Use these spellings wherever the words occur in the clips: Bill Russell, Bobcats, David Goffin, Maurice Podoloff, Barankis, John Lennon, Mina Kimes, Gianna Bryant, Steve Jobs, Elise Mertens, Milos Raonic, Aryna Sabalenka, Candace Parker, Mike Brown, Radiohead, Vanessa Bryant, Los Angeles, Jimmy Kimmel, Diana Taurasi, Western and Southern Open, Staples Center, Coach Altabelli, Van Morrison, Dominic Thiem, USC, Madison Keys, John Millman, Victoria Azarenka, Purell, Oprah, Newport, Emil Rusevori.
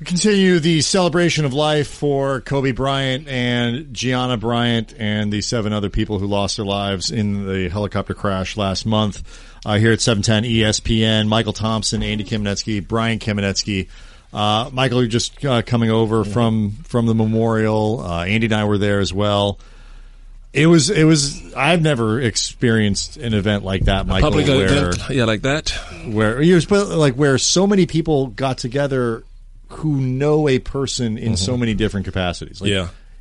We continue the celebration of life for Kobe Bryant and Gianna Bryant and the seven other people who lost their lives in the helicopter crash last month. Here at 710 ESPN, Mychal Thompson, Andy Kamenetzky, Brian Kamenetzky. Michael, you're just coming over from the memorial. Andy and I were there as well. It was. I've never experienced an event like that, Michael. Where so many people got together who know a person in so many different capacities.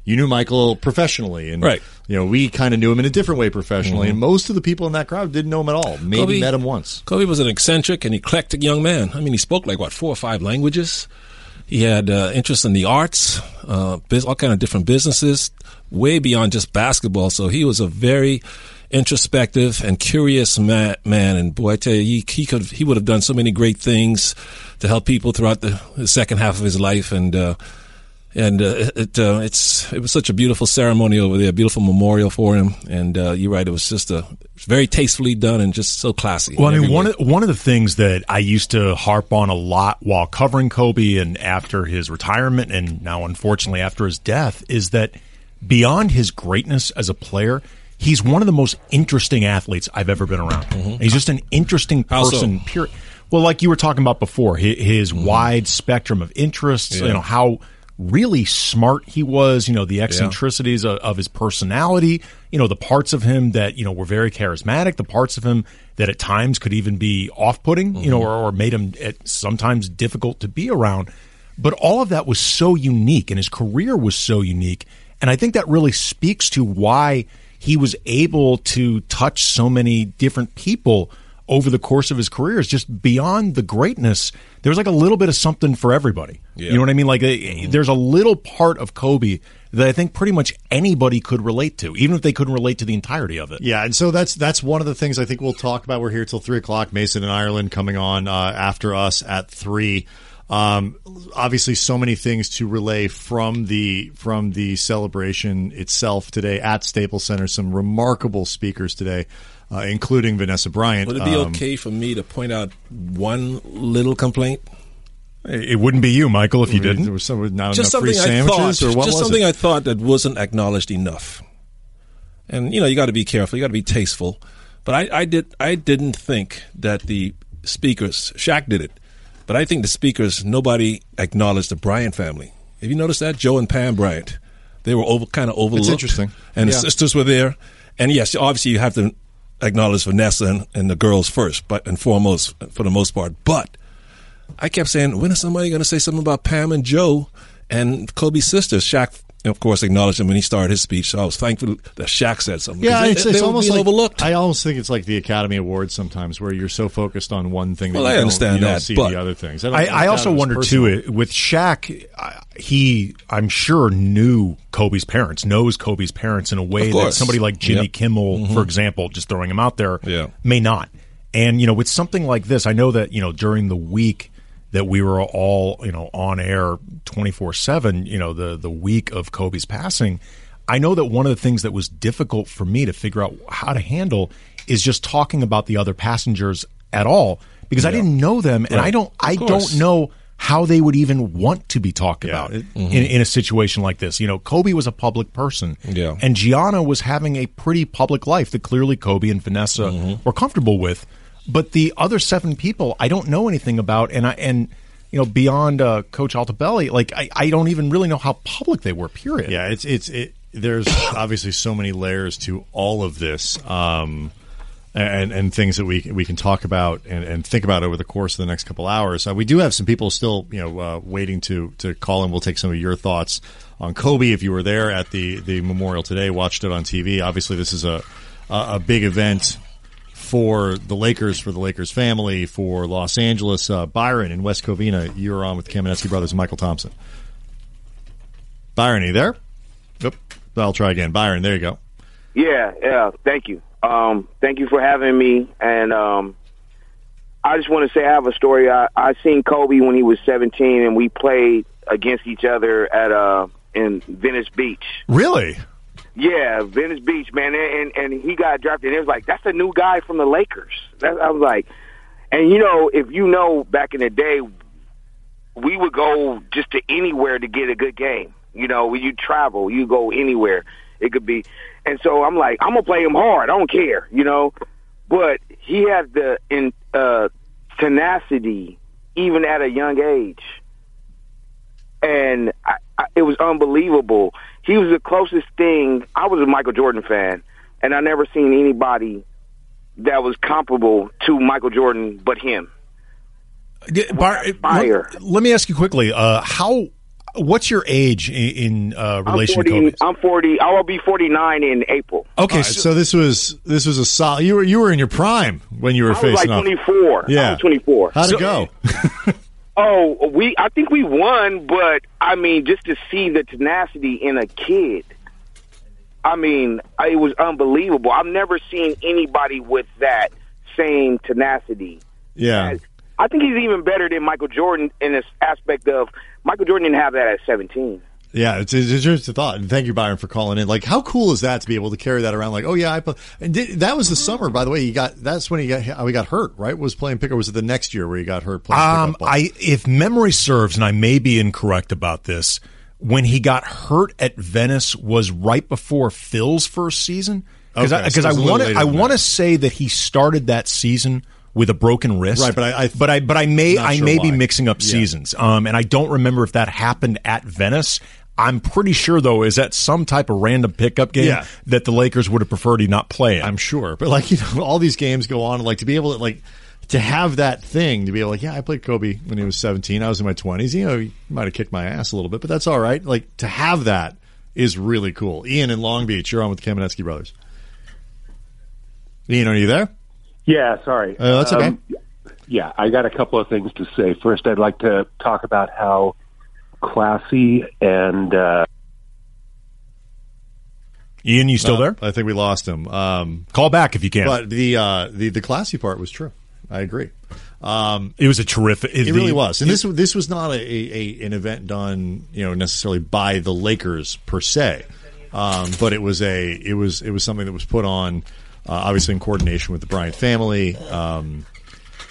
You knew Michael professionally, and we kind of knew him in a different way professionally. And most of the people in that crowd didn't know him at all. Maybe met him once. Kobe was an eccentric and eclectic young man. I mean, he spoke like 4 or 5 languages. He had interest in the arts, all kind of different businesses, way beyond just basketball. So he was a very introspective and curious man. And boy, I tell you, he would have done so many great things to help people throughout the second half of his life. It was such a beautiful ceremony over there, a beautiful memorial for him. And you're right, it was just very tastefully done and just so classy. Well, I mean, one of the things that I used to harp on a lot while covering Kobe and after his retirement and now, unfortunately, after his death is that beyond his greatness as a player, he's one of the most interesting athletes I've ever been around. He's just an interesting person. Period. Well, like you were talking about before, his wide spectrum of interests, how really smart he was, the eccentricities of his personality, the parts of him that, were very charismatic, the parts of him that at times could even be off-putting, or made him sometimes difficult to be around. But all of that was so unique, and his career was so unique. And I think that really speaks to why he was able to touch so many different people over the course of his career. Is just beyond the greatness, there's a little bit of something for everybody. You know what I mean? There's a little part of Kobe that I think pretty much anybody could relate to, even if they couldn't relate to the entirety of it. Yeah, and so that's one of the things I think we'll talk about. We're here till 3 o'clock. Mason and Ireland coming on after us at 3. Obviously, so many things to relay from the celebration itself today at Staples Center. Some remarkable speakers today, including Vanessa Bryant. Would it be okay for me to point out one little complaint? It wouldn't be you, Michael, if you didn't. There was not just enough free sandwiches, or what was it? Just something I thought that wasn't acknowledged enough. And you got to be careful. You got to be tasteful. But I didn't think that the speakers. Shaq did it. But I think the speakers, nobody acknowledged the Bryant family. Have you noticed that? Joe and Pam Bryant. They were kind of overlooked. It's interesting. And the sisters were there. And yes, obviously you have to acknowledge Vanessa and the girls first, and foremost for the most part. But I kept saying, when is somebody going to say something about Pam and Joe and Kobe's sisters? Shaq, of course, acknowledged him when he started his speech. So I was thankful that Shaq said something. Yeah, it's almost like overlooked. I almost think it's like the Academy Awards sometimes, where you're so focused on one thing that you don't see the other things. I also wonder too, with Shaq, he I'm sure knows Kobe's parents in a way that somebody like Jimmy Kimmel, for example, just throwing him out there, may not. And with something like this, I know that during the week that we were all, on air 24/7, the week of Kobe's passing, I know that one of the things that was difficult for me to figure out how to handle is just talking about the other passengers at all, because I didn't know them, and I don't know how they would even want to be talked about in a situation like this. Kobe was a public person, and Gianna was having a pretty public life that clearly Kobe and Vanessa were comfortable with. But the other 7 people, I don't know anything about, and beyond Coach Altabelli, I don't even really know how public they were. Period. Yeah, there's obviously so many layers to all of this, and things that we can talk about and think about over the course of the next couple hours. We do have some people still, waiting to call in. We'll take some of your thoughts on Kobe if you were there at the memorial today, watched it on TV. Obviously, this is a big event for the Lakers, for the Lakers family, for Los Angeles. Byron in West Covina, you're on with Kamenetzky Brothers and Mychal Thompson. Byron, are you there? Nope. I'll try again. Byron, there you go. Yeah, thank you. Thank you for having me. And I just want to say I have a story. I seen Kobe when he was 17, and we played against each other at in Venice Beach. Really? Yeah, Venice Beach, man, and he got drafted, and it was that's a new guy from the Lakers. I was like, and if back in the day, we would go just to anywhere to get a good game. You know, when you travel, you go anywhere. It could be. And so I'm like, I'm going to play him hard. I don't care, you know. But he has the tenacity even at a young age. And it was unbelievable. He was the closest thing. I was a Michael Jordan fan, and I never seen anybody that was comparable to Michael Jordan but him. Let me ask you quickly, what's your age in relation to Kobe? I'm 40. I will be 49 in April. Okay, right, so this was a solid. You were in your prime when you were facing off. I was like 24. Yeah, I was 24. How'd it go? I think we won, but I mean, just to see the tenacity in a kid, I mean, it was unbelievable. I've never seen anybody with that same tenacity. Yeah. I think he's even better than Michael Jordan in this aspect of Michael Jordan didn't have that at 17. Yeah, it's just a thought. And thank you, Byron, for calling in. Like, how cool is that to be able to carry that around? Like, oh yeah, that was the summer, by the way. That's when he got hurt, right? Was playing pick, or was it the next year where he got hurt playing pickup ball? If memory serves, and I may be incorrect about this, when he got hurt at Venice was right before Phil's first season. Because I want to say that he started that season with a broken wrist, right? But I may be mixing up seasons, and I don't remember if that happened at Venice. I'm pretty sure though is that some type of random pickup game that the Lakers would have preferred he not play in. I'm sure, but all these games go on. Like to be able to have that thing to be able I played Kobe when he was 17. I was in my 20s. You know, he might have kicked my ass a little bit, but that's all right. Like to have that is really cool. Ian in Long Beach, you're on with the Kamenetzky brothers. Ian, are you there? Yeah, sorry. That's okay. Yeah, I got a couple of things to say. First, I'd like to talk about how classy and... Ian, you still there? I think we lost him. Call back if you can. But the classy part was true. I agree. It was a terrific... It really was. And this was not an event done necessarily by the Lakers per se, but it was something that was put on... obviously, in coordination with the Bryant family,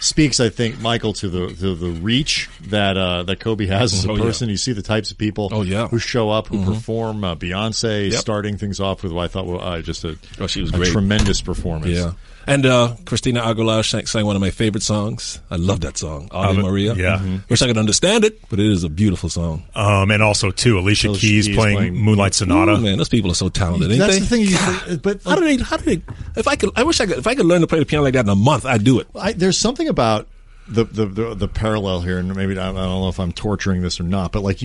speaks, I think, Michael, to the reach that Kobe has as a person. Yeah. You see the types of people who show up, who perform. Beyonce starting things off with what I thought was just a tremendous performance. Yeah. And Christina Aguilera sang one of my favorite songs. I love that song, Ave Maria. Yeah. Mm-hmm. Wish I could understand it, but it is a beautiful song. And also, too, Alicia Keys playing Moonlight Sonata. Ooh, man, those people are so talented, ain't they? That's the thing. But how do they? If I could learn to play the piano like that in a month, I'd do it. There's something about the parallel here, and maybe I don't know if I'm torturing this or not, but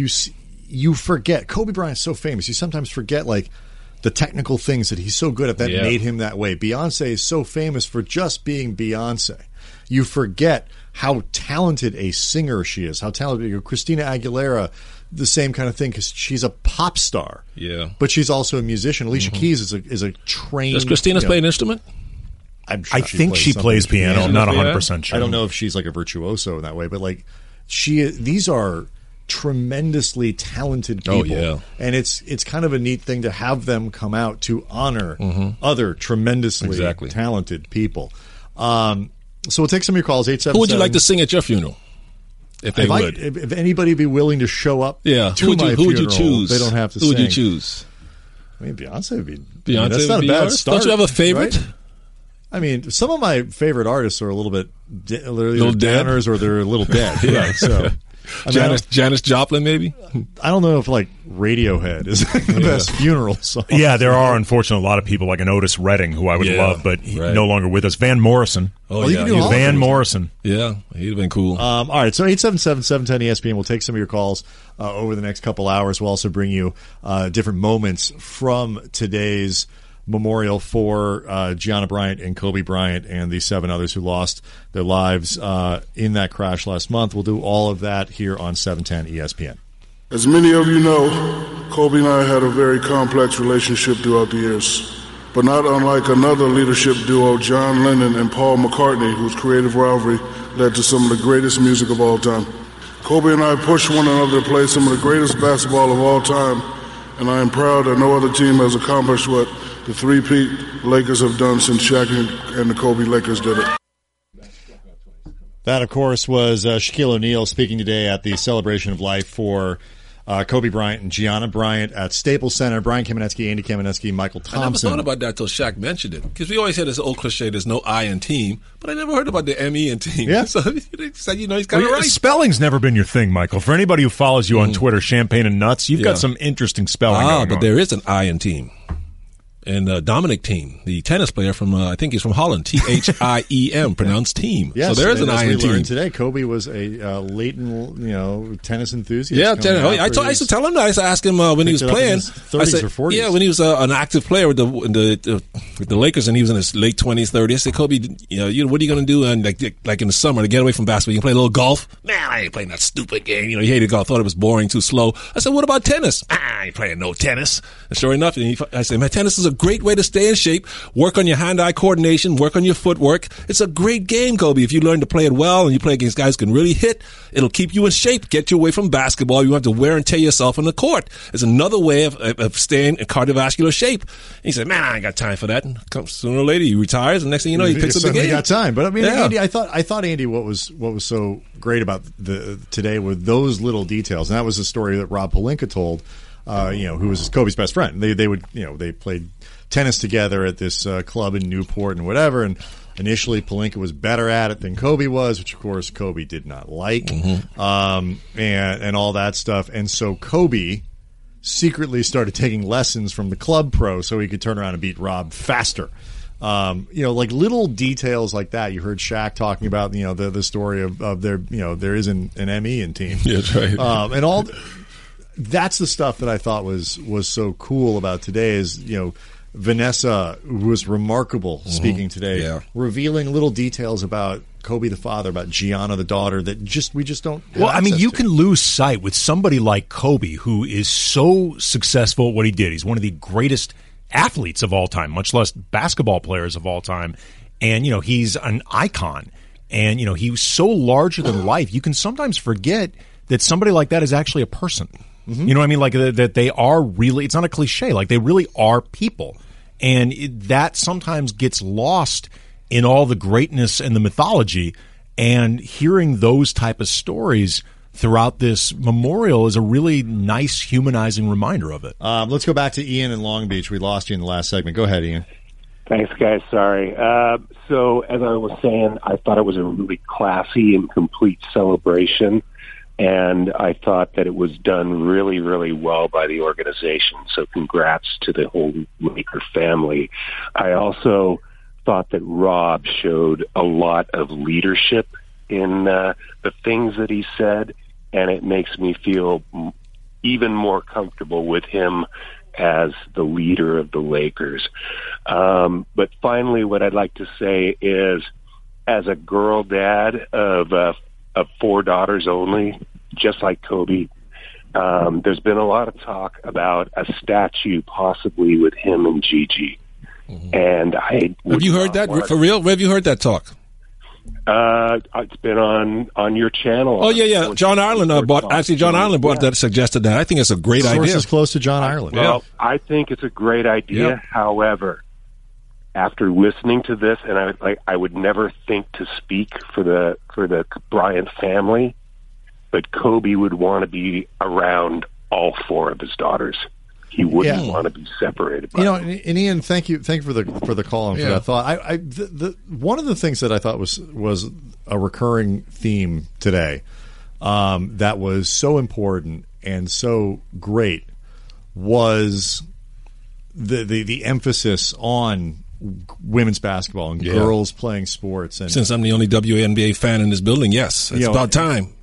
you forget Kobe Bryant's so famous, you sometimes forget the technical things that he's so good at that made him that way. Beyonce is so famous for just being Beyonce. You forget how talented a singer she is, how talented. Christina Aguilera, the same kind of thing, because she's a pop star. Yeah. But she's also a musician. Alicia Keys is a trained... Does Christina play an instrument? I'm sure she plays piano. I'm not 100% sure. I don't know if she's like a virtuoso in that way, but these are... tremendously talented people, and it's kind of a neat thing to have them come out to honor other tremendously talented people. So we'll take some of your calls. 877. Who would you like to sing at your funeral? If anybody would be willing to show up, who would you choose? They don't have to. Who would you choose? I mean, Beyonce would be. Beyonce, that's not a bad start. Don't you have a favorite? Right? I mean, some of my favorite artists are a little bit downers, or they're a little dead. Right, so. I mean, Janis Joplin, maybe? I don't know if Radiohead is the best funeral song. Yeah, there are, unfortunately, a lot of people like an Otis Redding, who I would love, but no longer with us. Van Morrison. Oh, yeah. Van Morrison. Yeah, he'd have been cool. All right, so 877-710-ESPN. We'll take some of your calls over the next couple hours. We'll also bring you different moments from today's memorial for Gianna Bryant and Kobe Bryant and the seven others who lost their lives in that crash last month. We'll do all of that here on 710 ESPN. As many of you know, Kobe and I had a very complex relationship throughout the years, but not unlike another leadership duo, John Lennon and Paul McCartney, whose creative rivalry led to some of the greatest music of all time. Kobe and I pushed one another to play some of the greatest basketball of all time, and I am proud that no other team has accomplished what the three-peat Lakers have done since Shaq and the Kobe Lakers did it. That, of course, was Shaquille O'Neal speaking today at the Celebration of Life for Kobe Bryant and Gianna Bryant at Staples Center. Brian Kamenetzky, Andy Kamenetzky, Mychal Thompson. I never thought about that until Shaq mentioned it, because we always hear this old cliche, there's no I in team, but I never heard about the M-E in team. Yeah. So, you know, he's got it right. Spelling's never been your thing, Michael. For anybody who follows you on Twitter, Champagne and Nuts, you've got some interesting spelling going on. But there is an I in team. And Dominic Thiem, the tennis player from, I think he's from Holland, Thiem, pronounced team. Yes, so there is an I in team. Learned today, Kobe was a latent, tennis enthusiast. Yeah, tennis. I used to tell him that. I used to ask him when he was playing. 30s or 40s. Yeah, when he was an active player with the Lakers, and he was in his late 20s, 30s. I said, Kobe, what are you going to do? And like in the summer, to get away from basketball, you can play a little golf. Man, I ain't playing that stupid game. He hated golf, thought it was boring, too slow. I said, what about tennis? I ain't playing no tennis. And sure enough, I said, man, tennis is a great way to stay in shape, work on your hand-eye coordination, work on your footwork. It's a great game, Kobe. If you learn to play it well and you play against guys who can really hit, it'll keep you in shape, get you away from basketball. You don't have to wear and tear yourself on the court. It's another way of staying in cardiovascular shape. And he said, man, I ain't got time for that. And sooner or later, he retires, and next thing you know, he picks up the game. He got time. But, I mean, Andy, I thought, Andy, what was so great about today were those little details. And that was a story that Rob Pelinka told, who was Kobe's best friend. They would, they played tennis together at this club in Newport and whatever. And initially, Pelinka was better at it than Kobe was, which of course Kobe did not like, and all that stuff. And so Kobe secretly started taking lessons from the club pro so he could turn around and beat Rob faster. Like little details like that. You heard Shaq talking about, the story of their, there is an ME in team. Yeah, that's right. And all. That's the stuff that I thought was so cool about today is, Vanessa was remarkable speaking today, revealing little details about Kobe the father, about Gianna the daughter that we just don't have. Well, I mean, you can lose sight with somebody like Kobe, who is so successful at what he did. He's one of the greatest athletes of all time, much less basketball players of all time. And, he's an icon. And, he was so larger than life. You can sometimes forget that somebody like that is actually a person. Mm-hmm. You know what I mean? Like that they are really, it's not a cliche, like they really are people. And that sometimes gets lost in all the greatness and the mythology. And hearing those type of stories throughout this memorial is a really nice humanizing reminder of it. Let's go back to Ian in Long Beach. We lost you in the last segment. Go ahead, Ian. Thanks, guys. Sorry. So as I was saying, I thought it was a really classy and complete celebration. And I thought that it was done really, really well by the organization. So congrats to the whole Laker family. I also thought that Rob showed a lot of leadership in the things that he said, and it makes me feel even more comfortable with him as the leader of the Lakers. But finally, what I'd like to say is, as a girl dad of four daughters only, just like Kobe, there's been a lot of talk about a statue possibly with him and Gigi. Mm-hmm. And have you heard that for real? Where have you heard that talk? It's been on your channel. Oh yeah. John Ireland suggested that. I think it's a great idea. Sources close to John Ireland. Well, yeah. I think it's a great idea. Yep. However, after listening to this, and I would never think to speak for the Bryant family, but Kobe would want to be around all four of his daughters. He wouldn't want to be separated. And Ian, thank you for the call and for that thought. One of the things that I thought was a recurring theme today that was so important and so great was the emphasis on women's basketball and girls playing sports. And since I'm the only WNBA fan in this building, yes, it's about time.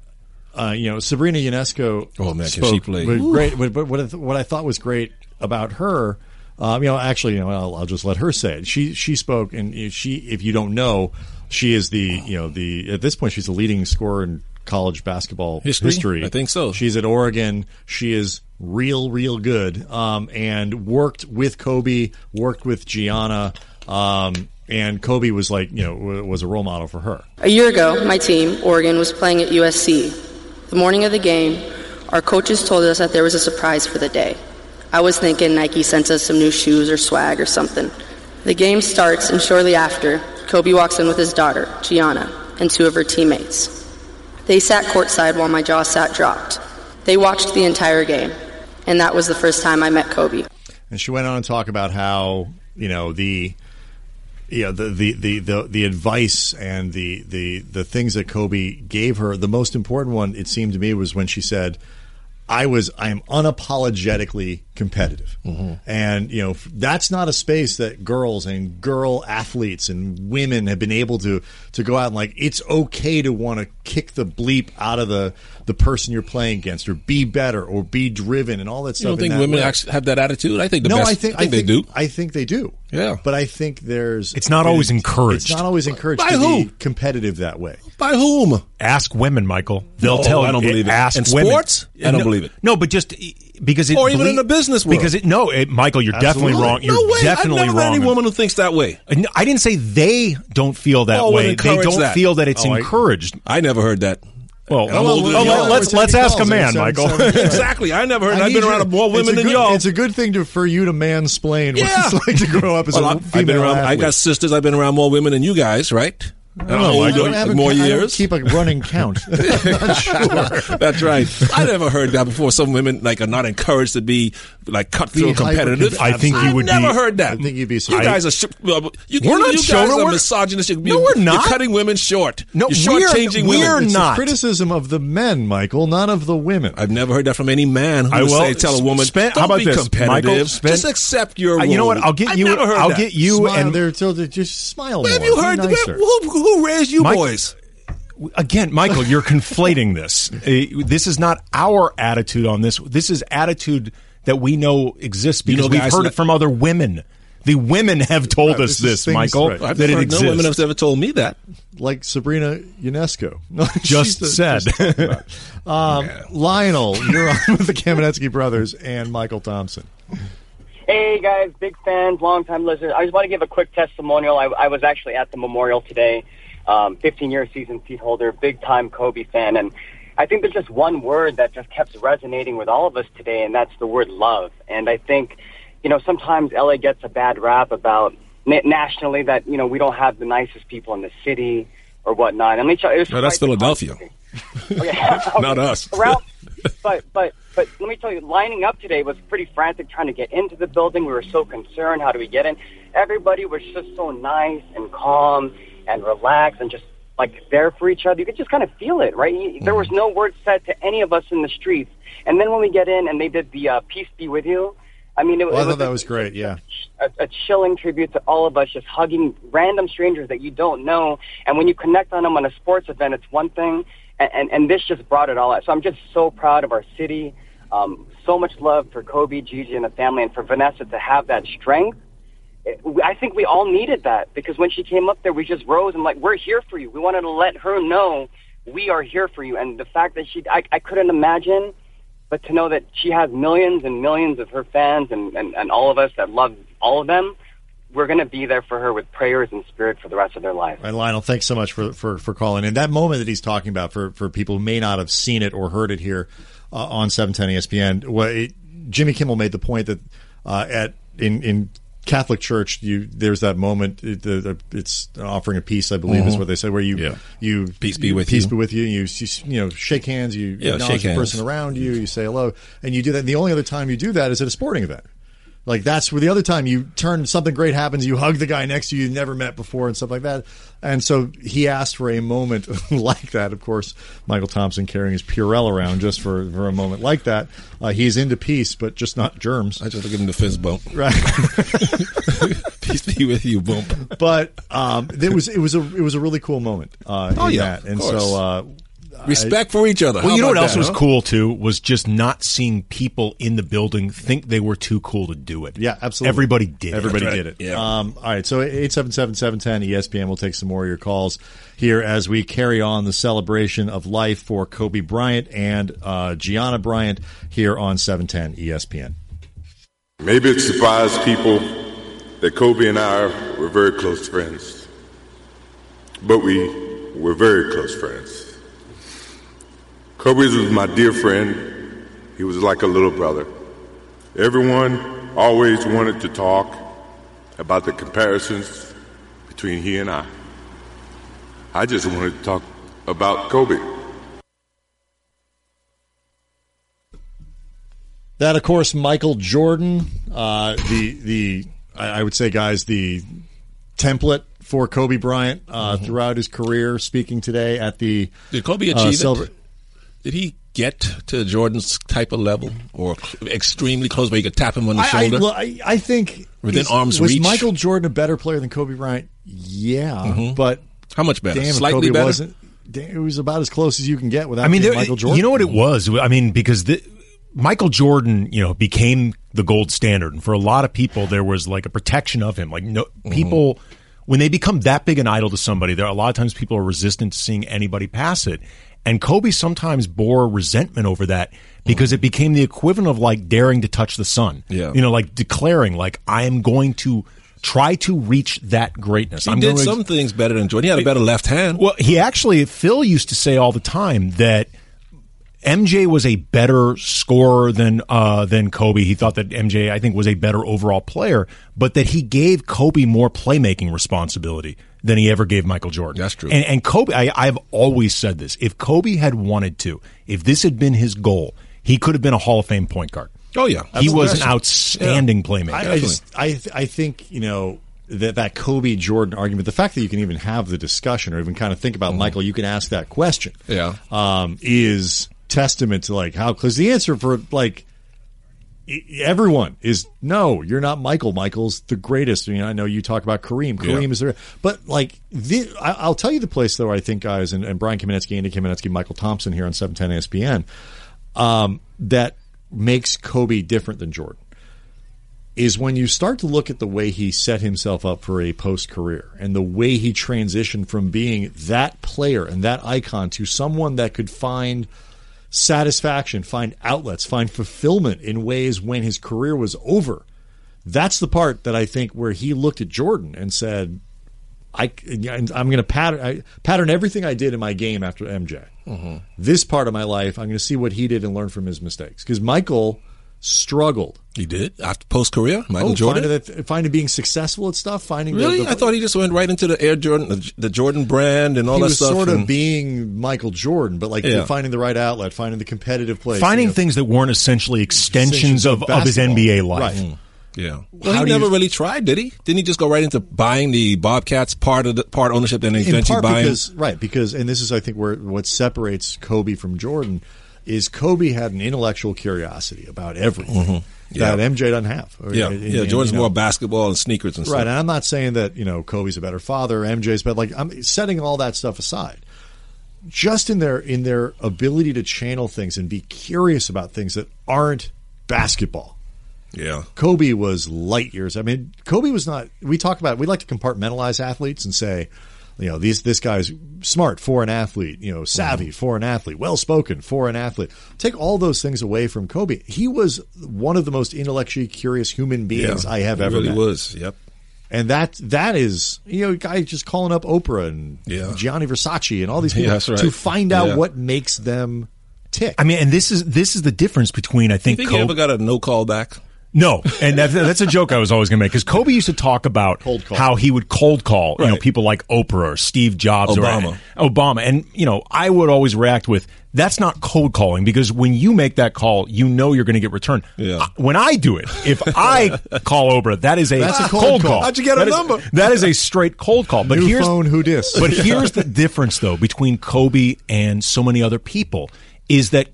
Sabrina Ionescu spoke. She played. But what I thought was great about her, I'll just let her say it. She spoke, and she, if you don't know, she is the at this point she's the leading scorer in college basketball history. I think so. She's at Oregon. She is real good, and worked with Kobe, worked with Gianna. And Kobe was was a role model for her. A year ago, my team, Oregon, was playing at USC. The morning of the game, our coaches told us that there was a surprise for the day. I was thinking Nike sent us some new shoes or swag or something. The game starts, and shortly after, Kobe walks in with his daughter, Gianna, and two of her teammates. They sat courtside while my jaw sat dropped. They watched the entire game, and that was the first time I met Kobe. And she went on to talk about how, you know, the advice and the things that Kobe gave her. The most important one, it seemed to me, was when she said, I am unapologetically competitive. Mm-hmm. And, you know, that's not a space that girls and girl athletes and women have been able to go out and, like, it's okay to want to kick the bleep out of the person you're playing against, or be better, or be driven, and all that stuff. You don't think women actually have that attitude? I think they do. I think they do. Yeah. But I think it's not always encouraged. It's not always encouraged to be competitive that way. By whom? Ask women, Michael. They'll tell you. I don't believe it. Ask in sports? Women. I don't believe it. No, but just because it... Or even in the business world. Because Michael, you're absolutely definitely wrong. You're definitely wrong. I've never met any woman who thinks that way. I didn't say they don't feel that way. They don't feel that it's encouraged. I never heard that. Well, let's ask a man, Michael. Exactly. I never heard. I've been around more women than y'all. It's a good thing for you to mansplain what it's like to grow up as a female athlete. I got sisters. I've been around more women than you guys, right? I don't keep a running count. I'm not sure. That's right. I never heard that before. Some women are not encouraged to be cutthroat competitive. I never heard that. I think you'd be surprised. You guys are misogynistic. No, we're not. You're cutting women short. No, you're shortchanging women. We're not. It's a criticism of the men, Michael, not of the women. I've never heard that from any man who would tell a woman, don't be competitive, Michael, just accept your role. You know what? I'll get you. And they're just smile. Have you heard that? Who raised you boys? Again, Michael, you're conflating this. This is not our attitude on this. This is attitude that we know exists because we've heard it from other women. The women have told us this, Michael, that it exists. No women have ever told me that. Like Sabrina Ionescu. Just said. Lionel, you're on with the Kamenetzky brothers and Mychal Thompson. Hey, guys, big fans, long-time listeners. I just want to give a quick testimonial. I was actually at the memorial today, 15-year season seat holder, big-time Kobe fan. And I think there's just one word that just kept resonating with all of us today, and that's the word love. And I think, sometimes L.A. gets a bad rap about nationally that, we don't have the nicest people in the city or whatnot. And that's Philadelphia. Okay. Not us. Ralph, but let me tell you, lining up today was pretty frantic trying to get into the building. We were so concerned. How do we get in? Everybody was just so nice and calm and relaxed and just there for each other. You could just kind of feel it, right? There was no word said to any of us in the streets. And then when we get in and they did the Peace Be With You, I thought that was great, yeah. A chilling tribute to all of us, just hugging random strangers that you don't know. And when you connect on them on a sports event, it's one thing. And this just brought it all out. So I'm just so proud of our city. So much love for Kobe, Gigi, and the family, and for Vanessa to have that strength. I think we all needed that, because when she came up there, we just rose and we're here for you. We wanted to let her know we are here for you. And the fact that I couldn't imagine, but to know that she has millions and millions of her fans and all of us that love all of them, we're going to be there for her with prayers and spirit for the rest of their life. And Lionel, thanks so much for calling. And that moment that he's talking about, for people who may not have seen it or heard it here on 710 ESPN, Jimmy Kimmel made the point that in Catholic Church, there's that moment. It's an offering of peace, I believe, is what they say, where you peace be with you. You shake hands. You acknowledge the person around you. You say hello, and you do that. And the only other time you do that is at a sporting event. That's where the other time you turn, something great happens, you hug the guy next to you you've never met before and stuff like that. And so he asked for a moment like that. Of course, Mychal Thompson carrying his Purell around just for a moment like that. He's into peace, but just not germs. I just give him the fist bump. Right. Peace be with you, bump. But it was a really cool moment. That. And so respect for each other. Well, you know what else was cool, too, was just not seeing people in the building think they were too cool to do it. Yeah, absolutely. Everybody did it. Yeah. All right, so 877-710-ESPN. We'll take some more of your calls here as we carry on the celebration of life for Kobe Bryant and Gianna Bryant here on 710 ESPN. Maybe it surprised people that Kobe and I were very close friends. But we were very close friends. Kobe was my dear friend. He was like a little brother. Everyone always wanted to talk about the comparisons between he and I. I just wanted to talk about Kobe. That, of course, Michael Jordan, I would say, guys, the template for Kobe Bryant throughout his career, speaking today at the... Did Kobe achieve it? Did he get to Jordan's type of level or extremely close where you could tap him on the shoulder? I think... Within arm's reach? Was Michael Jordan a better player than Kobe Bryant? Yeah, but... How much better? Damn, slightly Kobe better? It was about as close as you can get without Michael Jordan. You know what it was? I mean, because... Michael Jordan, became the gold standard. And for a lot of people, there was like a protection of him. Like, no people, when they become that big an idol to somebody, there are a lot of times people are resistant to seeing anybody pass it. And Kobe sometimes bore resentment over that because it became the equivalent of like daring to touch the sun. Yeah. Like declaring, like, I am going to try to reach that greatness. He did some things better than Jordan. He had a better left hand. Well, Phil used to say all the time that MJ was a better scorer than Kobe. He thought that MJ, I think, was a better overall player, but that he gave Kobe more playmaking responsibility than he ever gave Michael Jordan. That's true. And Kobe, I've always said this. If Kobe had wanted to, if this had been his goal, he could have been a Hall of Fame point guard. Oh, yeah. Absolutely. He was an outstanding playmaker. I think, that Kobe-Jordan argument, the fact that you can even have the discussion or even kind of think about, Michael, you can ask that question, is... testament to like how, because the answer for like everyone is no, you're not Michael. Michael's the greatest. I know you talk about Kareem. Kareem is there, but like I'll tell you the place though. I think guys and Brian Kamenetzky, Andy Kamenetzky, Mychal Thompson here on 710 ESPN, that makes Kobe different than Jordan is when you start to look at the way he set himself up for a post career and the way he transitioned from being that player and that icon to someone that could find satisfaction, find outlets, find fulfillment in ways when his career was over. That's the part that I think where he looked at Jordan and said, I'm going to pattern everything I did in my game after MJ. This part of my life, I'm going to see what he did and learn from his mistakes. Because Michael struggled. He did? After post-career? Michael Jordan? Finding being successful at stuff? Really? I thought he just went right into the Air Jordan, the Jordan brand and all that stuff. He was sort of being Michael Jordan, but like finding the right outlet, finding the competitive place. Finding things that weren't essentially extensions of his NBA life. Right. Yeah. Well, he never really tried, did he? Didn't he just go right into buying the Bobcats part ownership and eventually buying? Because, and this is, I think, where what separates Kobe from Jordan is Kobe had an intellectual curiosity about everything that MJ doesn't have. Jordan's more basketball and sneakers and stuff. Right, and I'm not saying that, Kobe's a better father, MJ's better. Like, I'm setting all that stuff aside. Just in their ability to channel things and be curious about things that aren't basketball. Yeah. Kobe was light years. I mean, Kobe was not – we like to compartmentalize athletes and say – this guy's smart for an athlete, savvy for an athlete, well-spoken for an athlete. Take all those things away from Kobe. He was one of the most intellectually curious human beings I have ever met. He really was, yep. And that is, guy just calling up Oprah and Gianni Versace and all these people to find out what makes them tick. I mean, and this is the difference between, I think, Kobe. You ever got a no-call back? No, and that's a joke I was always going to make because Kobe used to talk about how he would cold call, people like Oprah or Steve Jobs or Obama, and I would always react with, "That's not cold calling because when you make that call, you're going to get returned." Yeah. When I do it, if I call Oprah, that's a cold call. How'd you get a number? That is a straight cold call. But here's phone, who dis? But here's the difference though between Kobe and so many other people is that,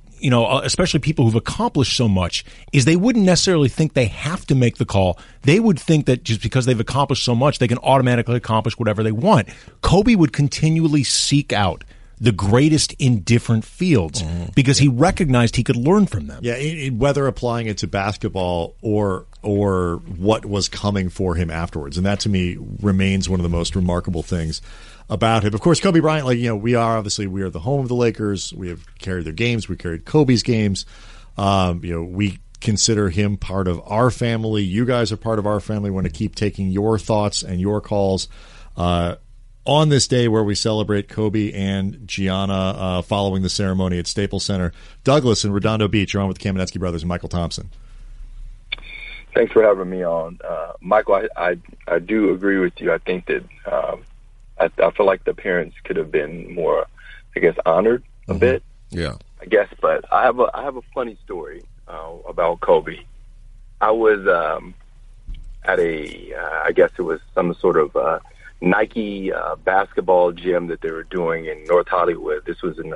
especially people who've accomplished so much, is they wouldn't necessarily think they have to make the call. They would think that just because they've accomplished so much, they can automatically accomplish whatever they want. Kobe would continually seek out the greatest in different fields because he recognized he could learn from them. Yeah, whether applying it to basketball or what was coming for him afterwards. And that, to me, remains one of the most remarkable things about him. Of course, Kobe Bryant, we are the home of the Lakers. We have carried their games. We carried Kobe's games. We consider him part of our family. You guys are part of our family. We want to keep taking your thoughts and your calls on this day where we celebrate Kobe and Gianna following the ceremony at Staples Center. Douglas in Redondo Beach, you're on with the Kamenetzky brothers and Mychal Thompson. Thanks for having me on. Michael, I do agree with you. I think that I feel like the parents could have been more, I guess, honored a bit. Yeah, I guess. But I have a funny story about Kobe. I was at a, I guess it was some sort of Nike basketball gym that they were doing in North Hollywood. This was in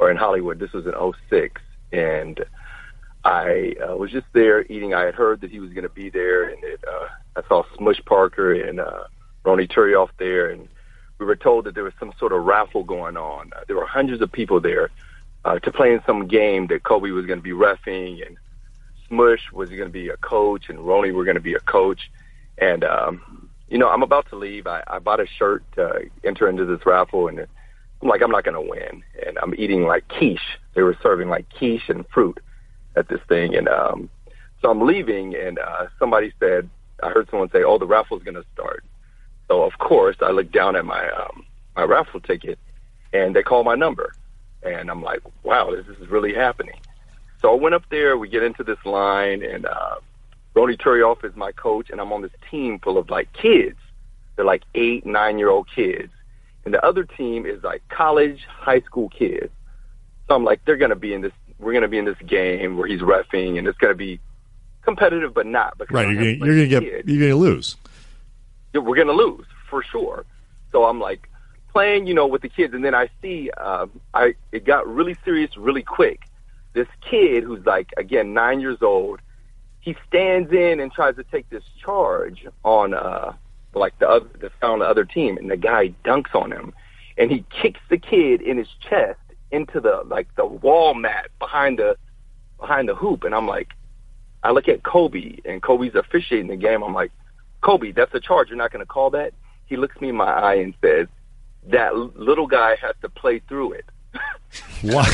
Hollywood. This was in 06, and I was just there eating. I had heard that he was going to be there, and I saw Smush Parker and Ronny Turiaf there, and we were told that there was some sort of raffle going on. There were hundreds of people there to play in some game that Kobe was going to be reffing, and Smush was going to be a coach, and Ronny were going to be a coach. And, you know, I'm about to leave. I bought a shirt to enter into this raffle, and I'm like, I'm not going to win. And I'm eating, like, quiche. They were serving, like, quiche and fruit at this thing. And so I'm leaving, and somebody said, I heard someone say, oh, the raffle's going to start. So, of course, I looked down at my my raffle ticket, and they called my number. And I'm like, wow, this is really happening. So I went up there. We get into this line, and Ronny Turiaf is my coach, and I'm on this team full of, like, kids. They're, like, 8-9-year-old kids. And the other team is, like, college, high school kids. So I'm like, they're going to be in this – we're going to be in this game where he's reffing, and it's going to be competitive but not. Because right, you're going to lose. We're going to lose for sure. So I'm like playing, you know, with the kids. And then I see, it got really serious really quick. This kid who's like, again, 9 years old, he stands in and tries to take this charge on, like the other team. And the guy dunks on him and he kicks the kid in his chest into the wall mat behind the hoop. And I'm like, I look at Kobe and Kobe's officiating the game. I'm like, Kobe, that's a charge. You're not going to call that? He looks me in my eye and says, that little guy has to play through it. Wow. I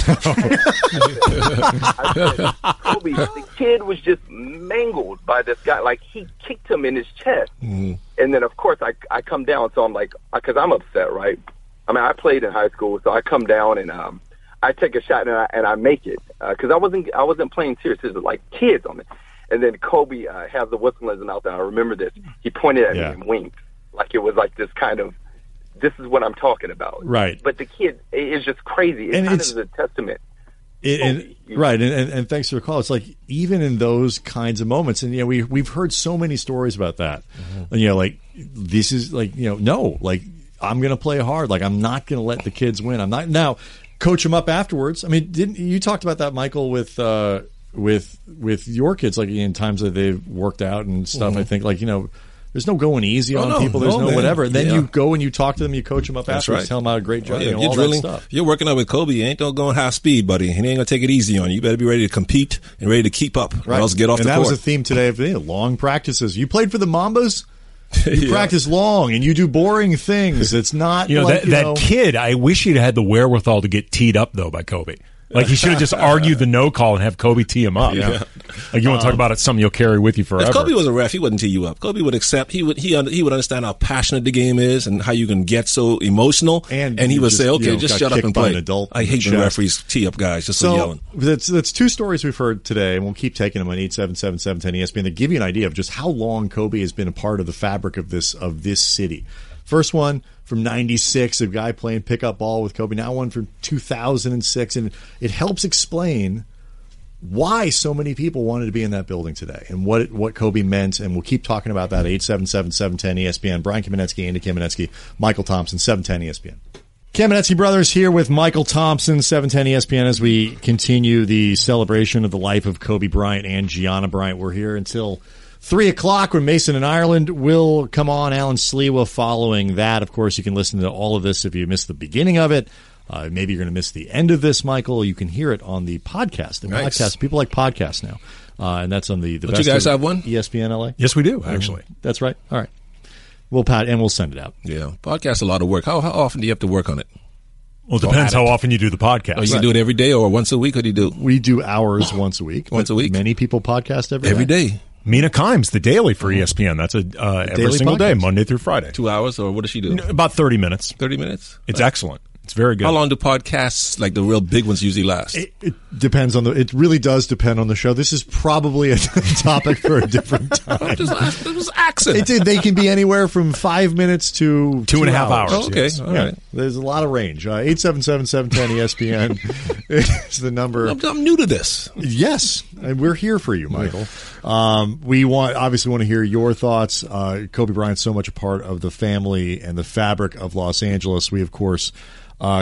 said, Kobe, the kid was just mangled by this guy. Like, he kicked him in his chest. Mm. And then, of course, I come down. So I'm like, because I'm upset, right? I mean, I played in high school, so I come down and I take a shot and I make it. Because I wasn't playing serious. It was like kids on it. And then Kobe has the whistle and out there. I remember this. He pointed at me and winked. Like it was like this kind of, this is what I'm talking about. Right. But the kid is just crazy. It's kind of a testament. Right. And thanks for the call. It's like even in those kinds of moments, and, you know, we've heard so many stories about that. Mm-hmm. And, you know, like this is like, you know, no, like I'm going to play hard. Like I'm not going to let the kids win. I'm not. Now, coach them up afterwards. I mean, didn't you talked about that, Michael, with your kids, like in times that they've worked out and stuff, I think, like, you know, there's no going easy on people. There's no whatever. And then you go and you talk to them, you coach them up afterwards, tell them how a great job, you know, all drilling, that stuff. You're working out with Kobe. You ain't going high speed, buddy. And he ain't going to take it easy on you. You better be ready to compete and ready to keep up, right, or else get off the court. And that was the theme today of the long practices. You played for the Mambas? You practice long and you do boring things. It's not, you know, like, that kid, I wish he'd had the wherewithal to get teed up, though, by Kobe. Like, he should have just argued the no call and have Kobe tee him up. Yeah. Like, you want to talk about it, something you'll carry with you forever. If Kobe was a ref, he wouldn't tee you up. Kobe would accept. He would understand how passionate the game is and how you can get so emotional. And he would say, okay, just shut up and play. I hate when referees tee up guys just so yelling. That's two stories we've heard today, and we'll keep taking them on 877-710-ESPN to give you an idea of just how long Kobe has been a part of the fabric of this city. First one from 96, a guy playing pickup ball with Kobe. Now one from 2006. And it helps explain why so many people wanted to be in that building today and what Kobe meant. And we'll keep talking about that. 877-710-ESPN. Brian Kamenetzky, Andy Kamenetzky, Mychal Thompson, 710-ESPN. Kamenetzky Brothers here with Mychal Thompson, 710-ESPN, as we continue the celebration of the life of Kobe Bryant and Gianna Bryant. We're here until 3 o'clock when Mason in Ireland will come on. Alan Sliwa following that. Of course, you can listen to all of this if you missed the beginning of it. Maybe you're going to miss the end of this, Michael. You can hear it on the podcast. Podcast. People like podcasts now. And that's on the best. You guys have one? ESPN LA? Yes, we do, actually. That's right. All right. We'll pat and we'll send it out. Yeah. Podcast's a lot of work. How often do you have to work on it? Well, it depends how often you do the podcast. Oh, you do it every day or once a week? What do you do? We do ours once a week. Once a week? Many people podcast every day. Mina Kimes, The Daily for ESPN. That's every single podcast. Day, Monday through Friday. 2 hours, or what does she do? About 30 minutes. It's excellent. It's very good. How long do podcasts, like the real big ones, usually last? It depends on the. It really does depend on the show. This is probably a topic for a different time. Just accent. They can be anywhere from 5 minutes to 2.5 hours. Oh, okay, yes. All right. There's a lot of range. 877-710-ESPN is the number. I'm new to this. Yes, and we're here for you, Michael. We obviously want to hear your thoughts. Kobe Bryant's so much a part of the family and the fabric of Los Angeles. We, of course,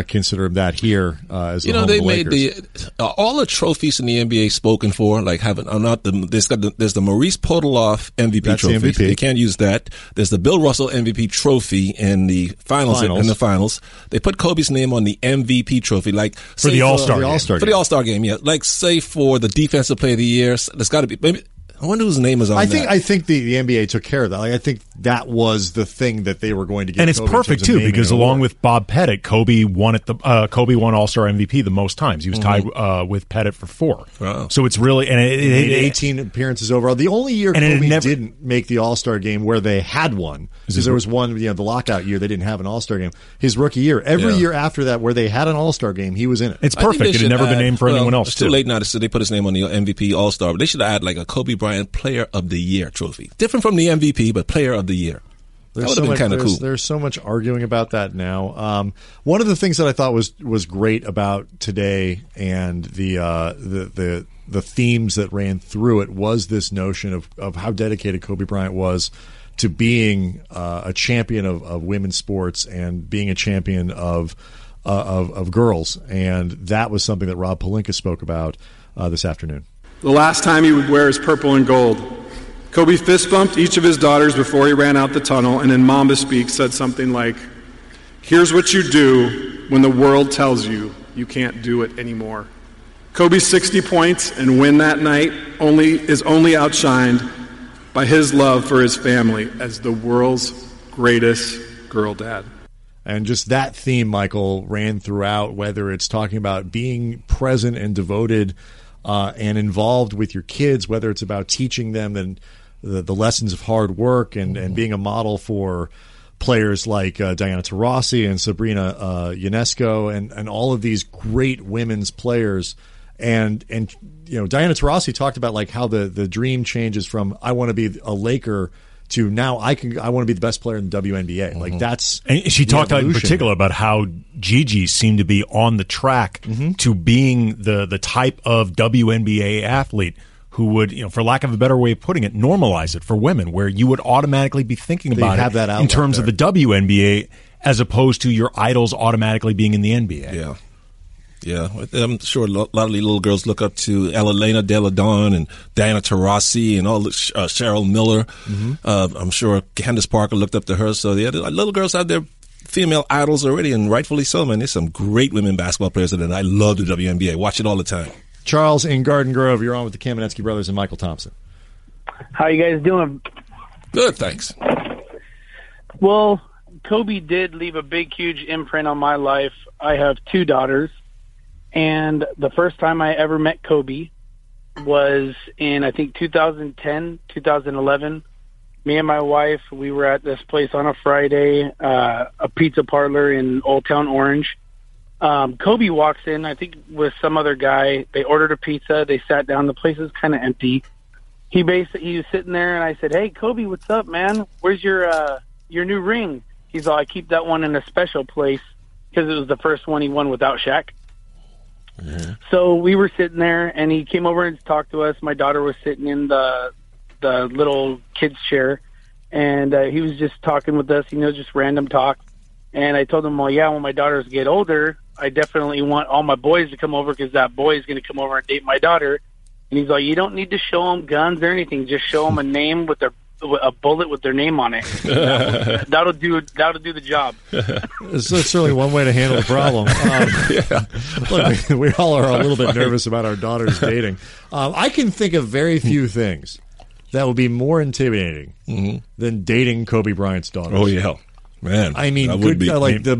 consider that here as they made the all the trophies in the NBA spoken for, like there's the Maurice Podoloff MVP trophy. The MVP. They can't use that. There's the Bill Russell MVP trophy in the finals. In the finals, they put Kobe's name on the MVP trophy, like for the All-Star game. For the All-Star game, yeah. Like say for the Defensive Player of the Year, there's got to be maybe. I wonder whose name is on that. I think the NBA took care of that. Like, I think that was the thing that they were going to get. And it's Kobe perfect too, because along with Bob Pettit, Kobe won All-Star MVP the most times. He was tied with Pettit for 4. Wow. So it's really and it 18 appearances overall. The only year Kobe didn't make the All-Star game where they had one because there was one, the lockout year they didn't have an All-Star game. His rookie year, every year after that where they had an All-Star game, he was in it. It's perfect. It had never been named for anyone else. It's too late now, so they put his name on the MVP All-Star. But they should add like a Kobe Bryant Player of the Year trophy. Different from the MVP, but Player of the Year. That would have been kind of cool. There's so much arguing about that now. One of the things that I thought was great about today and the themes that ran through it was this notion of how dedicated Kobe Bryant was to being a champion of women's sports and being a champion of girls. And that was something that Rob Pelinka spoke about this afternoon. The last time he would wear his purple and gold. Kobe fist bumped each of his daughters before he ran out the tunnel, and in Mamba speak said something like, "Here's what you do when the world tells you you can't do it anymore." Kobe's 60 points and win that night is only outshined by his love for his family as the world's greatest girl dad. And just that theme, Michael, ran throughout, whether it's talking about being present and devoted and involved with your kids, whether it's about teaching them and the lessons of hard work and being a model for players like Diana Taurasi and Sabrina Ionescu and all of these great women's players. And Diana Taurasi talked about like how the dream changes from I want to be a Laker to now I want to be the best player in the WNBA. Like that's and she talked in particular about how Gigi seemed to be on the track to being the type of WNBA athlete who would, for lack of a better way of putting it, normalize it for women, where you would automatically be thinking about it that in terms of the WNBA as opposed to your idols automatically being in the NBA. Yeah. Yeah, I'm sure a lot of little girls look up to Elena De La Don and Diana Taurasi and all Cheryl Miller. I'm sure Candace Parker looked up to her. So the little girls have their female idols already, and rightfully so, man. There's some great women basketball players, and I love the WNBA. Watch it all the time. Charles in Garden Grove, you're on with the Kamenetzky brothers and Mychal Thompson. How you guys doing? Good, thanks. Well, Kobe did leave a big, huge imprint on my life. I have 2 daughters. And the first time I ever met Kobe was in, I think, 2010, 2011. Me and my wife, we were at this place on a Friday, a pizza parlor in Old Town Orange. Kobe walks in, I think, with some other guy. They ordered a pizza. They sat down. The place is kind of empty. He was sitting there, and I said, "Hey, Kobe, what's up, man? Where's your new ring?" He's all, "I keep that one in a special place because it was the first one he won without Shaq." Mm-hmm. So we were sitting there, and he came over and talked to us. My daughter was sitting in the little kid's chair, and he was just talking with us, just random talk. And I told him, well, yeah, when my daughters get older, I definitely want all my boys to come over because that boy is going to come over and date my daughter. And he's like, you don't need to show them guns or anything. Just show them a name with a bullet with their name on it. That'll do the job. That's certainly one way to handle the problem. Look, we all are a little bit nervous about our daughters dating. I can think of very few things that would be more intimidating than dating Kobe Bryant's daughter. Oh yeah. Man, I mean, that would be, like the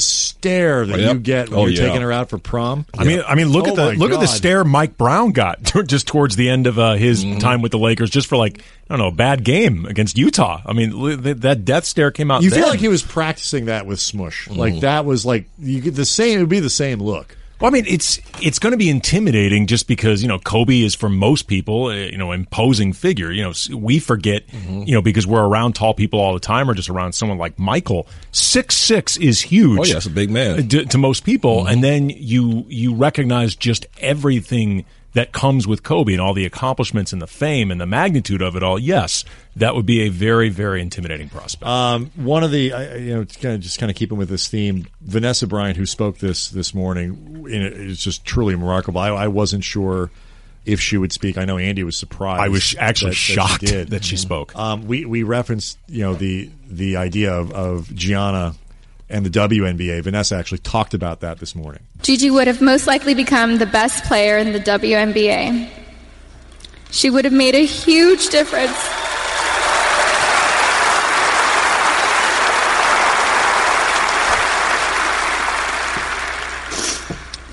stare that you get when you're taking her out for prom. I mean, look at the stare Mike Brown got just towards the end of his time with the Lakers, just for like a bad game against Utah. I mean, that death stare came out. You feel like he was practicing that with Smush. Mm. Like that was like you get the same. It would be the same look. Well, I mean, it's going to be intimidating just because, Kobe is for most people, imposing figure. We forget, because we're around tall people all the time or just around someone like Michael. 6'6" is huge. Oh, yeah, it's a big man. To most people. Mm-hmm. And then you recognize just everything that comes with Kobe and all the accomplishments and the fame and the magnitude of it all. Yes, that would be a very, very intimidating prospect. One of the, kind of keeping with this theme, Vanessa Bryant, who spoke this morning, it's just truly remarkable. I wasn't sure if she would speak. I know Andy was surprised. I was actually shocked that she spoke. We referenced, the idea of Gianna and the WNBA. Vanessa actually talked about that this morning. Gigi would have most likely become the best player in the WNBA. She would have made a huge difference.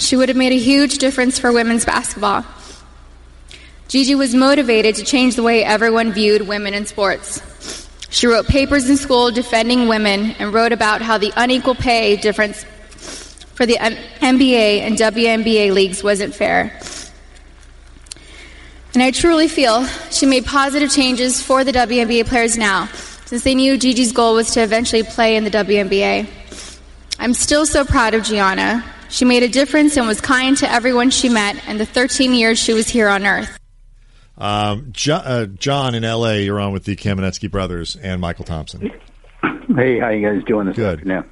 She would have made a huge difference for women's basketball. Gigi was motivated to change the way everyone viewed women in sports. She wrote papers in school defending women and wrote about how the unequal pay difference for the NBA and WNBA leagues wasn't fair. And I truly feel she made positive changes for the WNBA players now, since they knew Gigi's goal was to eventually play in the WNBA. I'm still so proud of Gianna. She made a difference and was kind to everyone she met in the 13 years she was here on Earth. John in LA, you're on with the Kamenetzky brothers and Mychal Thompson. Hey, how you guys doing this afternoon?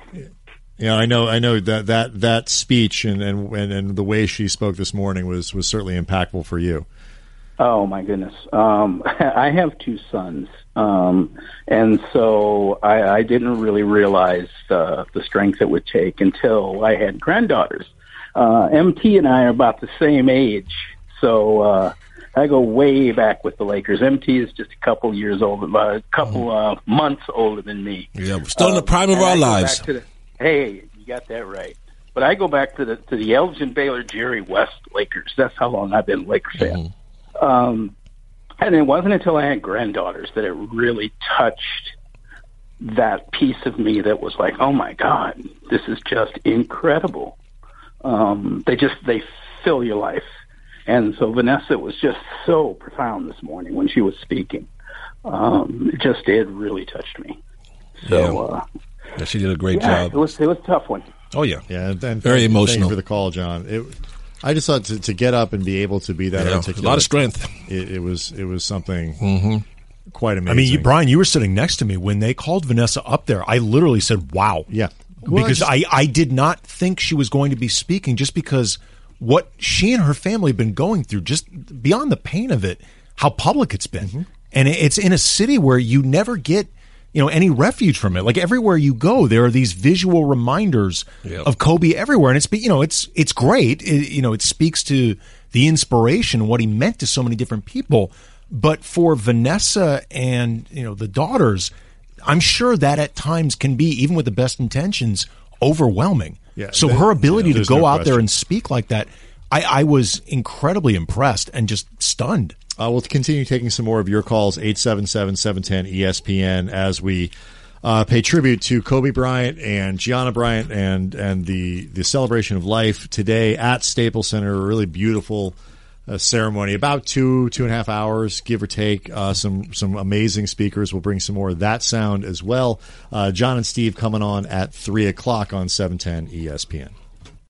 Yeah, I know that speech and the way she spoke this morning was certainly impactful for you. Oh my goodness. I have two sons. And so I didn't really realize the strength it would take until I had granddaughters. MT and I are about the same age. So, I go way back with the Lakers. MT is just a couple years older, months older than me. Yeah, we're still in the prime of our lives. Hey, you got that right. But I go back to the Elgin Baylor Jerry West Lakers. That's how long I've been a Lakers fan. Mm-hmm. And it wasn't until I had granddaughters that it really touched that piece of me that was like, oh my God, this is just incredible. They fill your life. And so Vanessa was just so profound this morning when she was speaking. It really touched me. So, she did a great job. It was a tough one. Oh, yeah. Yeah, and very emotional. Thank you for the call, John. I just thought to get up and be able to be that articulate. A lot of strength. It was something quite amazing. I mean, Brian, you were sitting next to me. When they called Vanessa up there, I literally said, wow. Yeah. Well, because I did not think she was going to be speaking just because what she and her family have been going through, just beyond the pain of it, how public it's been. Mm-hmm. And it's in a city where you never get any refuge from it. Like everywhere you go, there are these visual reminders of Kobe everywhere. And it's great. It speaks to the inspiration, what he meant to so many different people. But for Vanessa and the daughters, I'm sure that at times can be, even with the best intentions, overwhelming. Yeah, so her ability to go out there and speak like that, I was incredibly impressed and just stunned. We'll continue taking some more of your calls, 877-710-ESPN, as we pay tribute to Kobe Bryant and Gianna Bryant and the celebration of life today at Staples Center. A really beautiful ceremony, about 2.5 hours, give or take. Some amazing speakers. We'll bring some more of that sound as well. John and Steve coming on at 3:00 on 710 ESPN.